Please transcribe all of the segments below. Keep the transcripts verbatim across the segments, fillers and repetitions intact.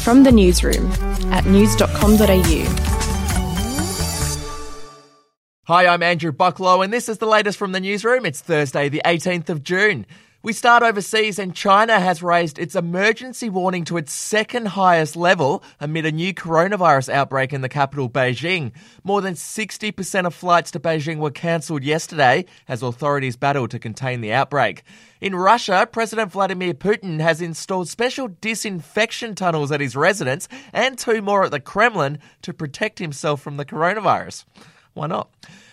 From the newsroom at news dot com dot a u. Hi, I'm Andrew Bucklow and this is the latest from the newsroom. It's Thursday, the eighteenth of June. We start overseas and China has raised its emergency warning to its second highest level amid a new coronavirus outbreak in the capital, Beijing. More than sixty percent of flights to Beijing were cancelled yesterday as authorities battled to contain the outbreak. In Russia, President Vladimir Putin has installed special disinfection tunnels at his residence and two more at the Kremlin to protect himself from the coronavirus. Why not?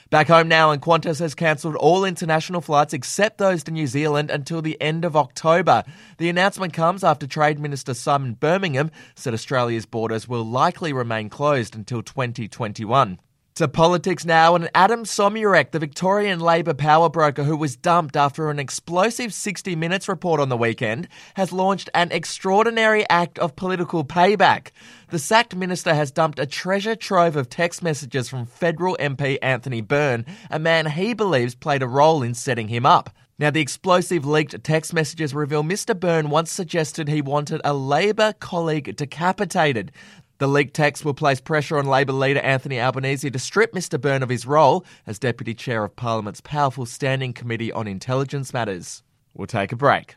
Back home now, and Qantas has cancelled all international flights except those to New Zealand until the end of October. The announcement comes after Trade Minister Simon Birmingham said Australia's borders will likely remain closed until twenty twenty-one. To politics now, and Adam Somyurek, the Victorian Labor power broker who was dumped after an explosive sixty minutes report on the weekend, has launched an extraordinary act of political payback. The sacked minister has dumped a treasure trove of text messages from federal M P Anthony Byrne, a man he believes played a role in setting him up. Now, the explosive leaked text messages reveal Mister Byrne once suggested he wanted a Labor colleague decapitated. The leaked texts will place pressure on Labor leader Anthony Albanese to strip Mister Byrne of his role as Deputy Chair of Parliament's powerful Standing Committee on Intelligence Matters. We'll take a break.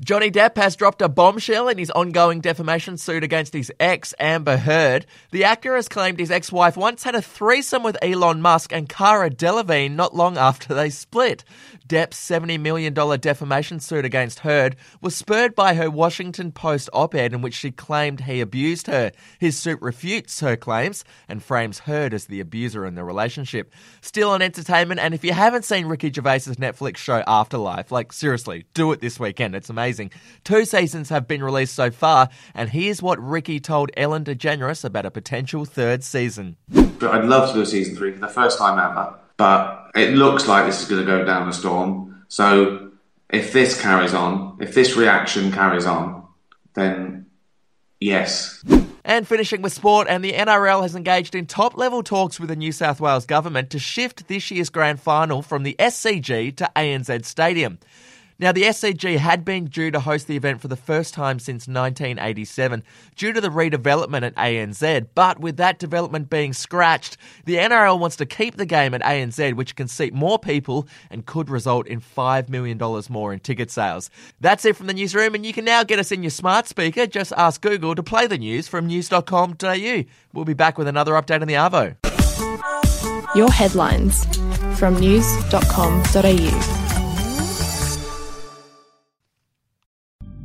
Johnny Depp has dropped a bombshell in his ongoing defamation suit against his ex, Amber Heard. The actor has claimed his ex-wife once had a threesome with Elon Musk and Cara Delevingne not long after they split. Depp's seventy million dollars defamation suit against Heard was spurred by her Washington Post op-ed in which she claimed he abused her. His suit refutes her claims and frames Heard as the abuser in the relationship. Still on entertainment, and if you haven't seen Ricky Gervais's Netflix show Afterlife, like, seriously, do it this weekend. It's amazing. Amazing. Two seasons have been released so far, and here's what Ricky told Ellen DeGeneres about a potential third season. I'd love to do a season three for the first time ever, but it looks like this is going to go down a storm. So if this carries on, if this reaction carries on, then yes. And finishing with sport, and the N R L has engaged in top-level talks with the New South Wales government to shift this year's grand final from the S C G to A N Z Stadium. Now, the S C G had been due to host the event for the first time since nineteen eighty-seven due to the redevelopment at A N Z, but with that development being scratched, the N R L wants to keep the game at A N Z, which can seat more people and could result in five million dollars more in ticket sales. That's it from the newsroom, and you can now get us in your smart speaker. Just ask Google to play the news from news dot com dot a u. We'll be back with another update on the Arvo. Your headlines from news dot com dot a u.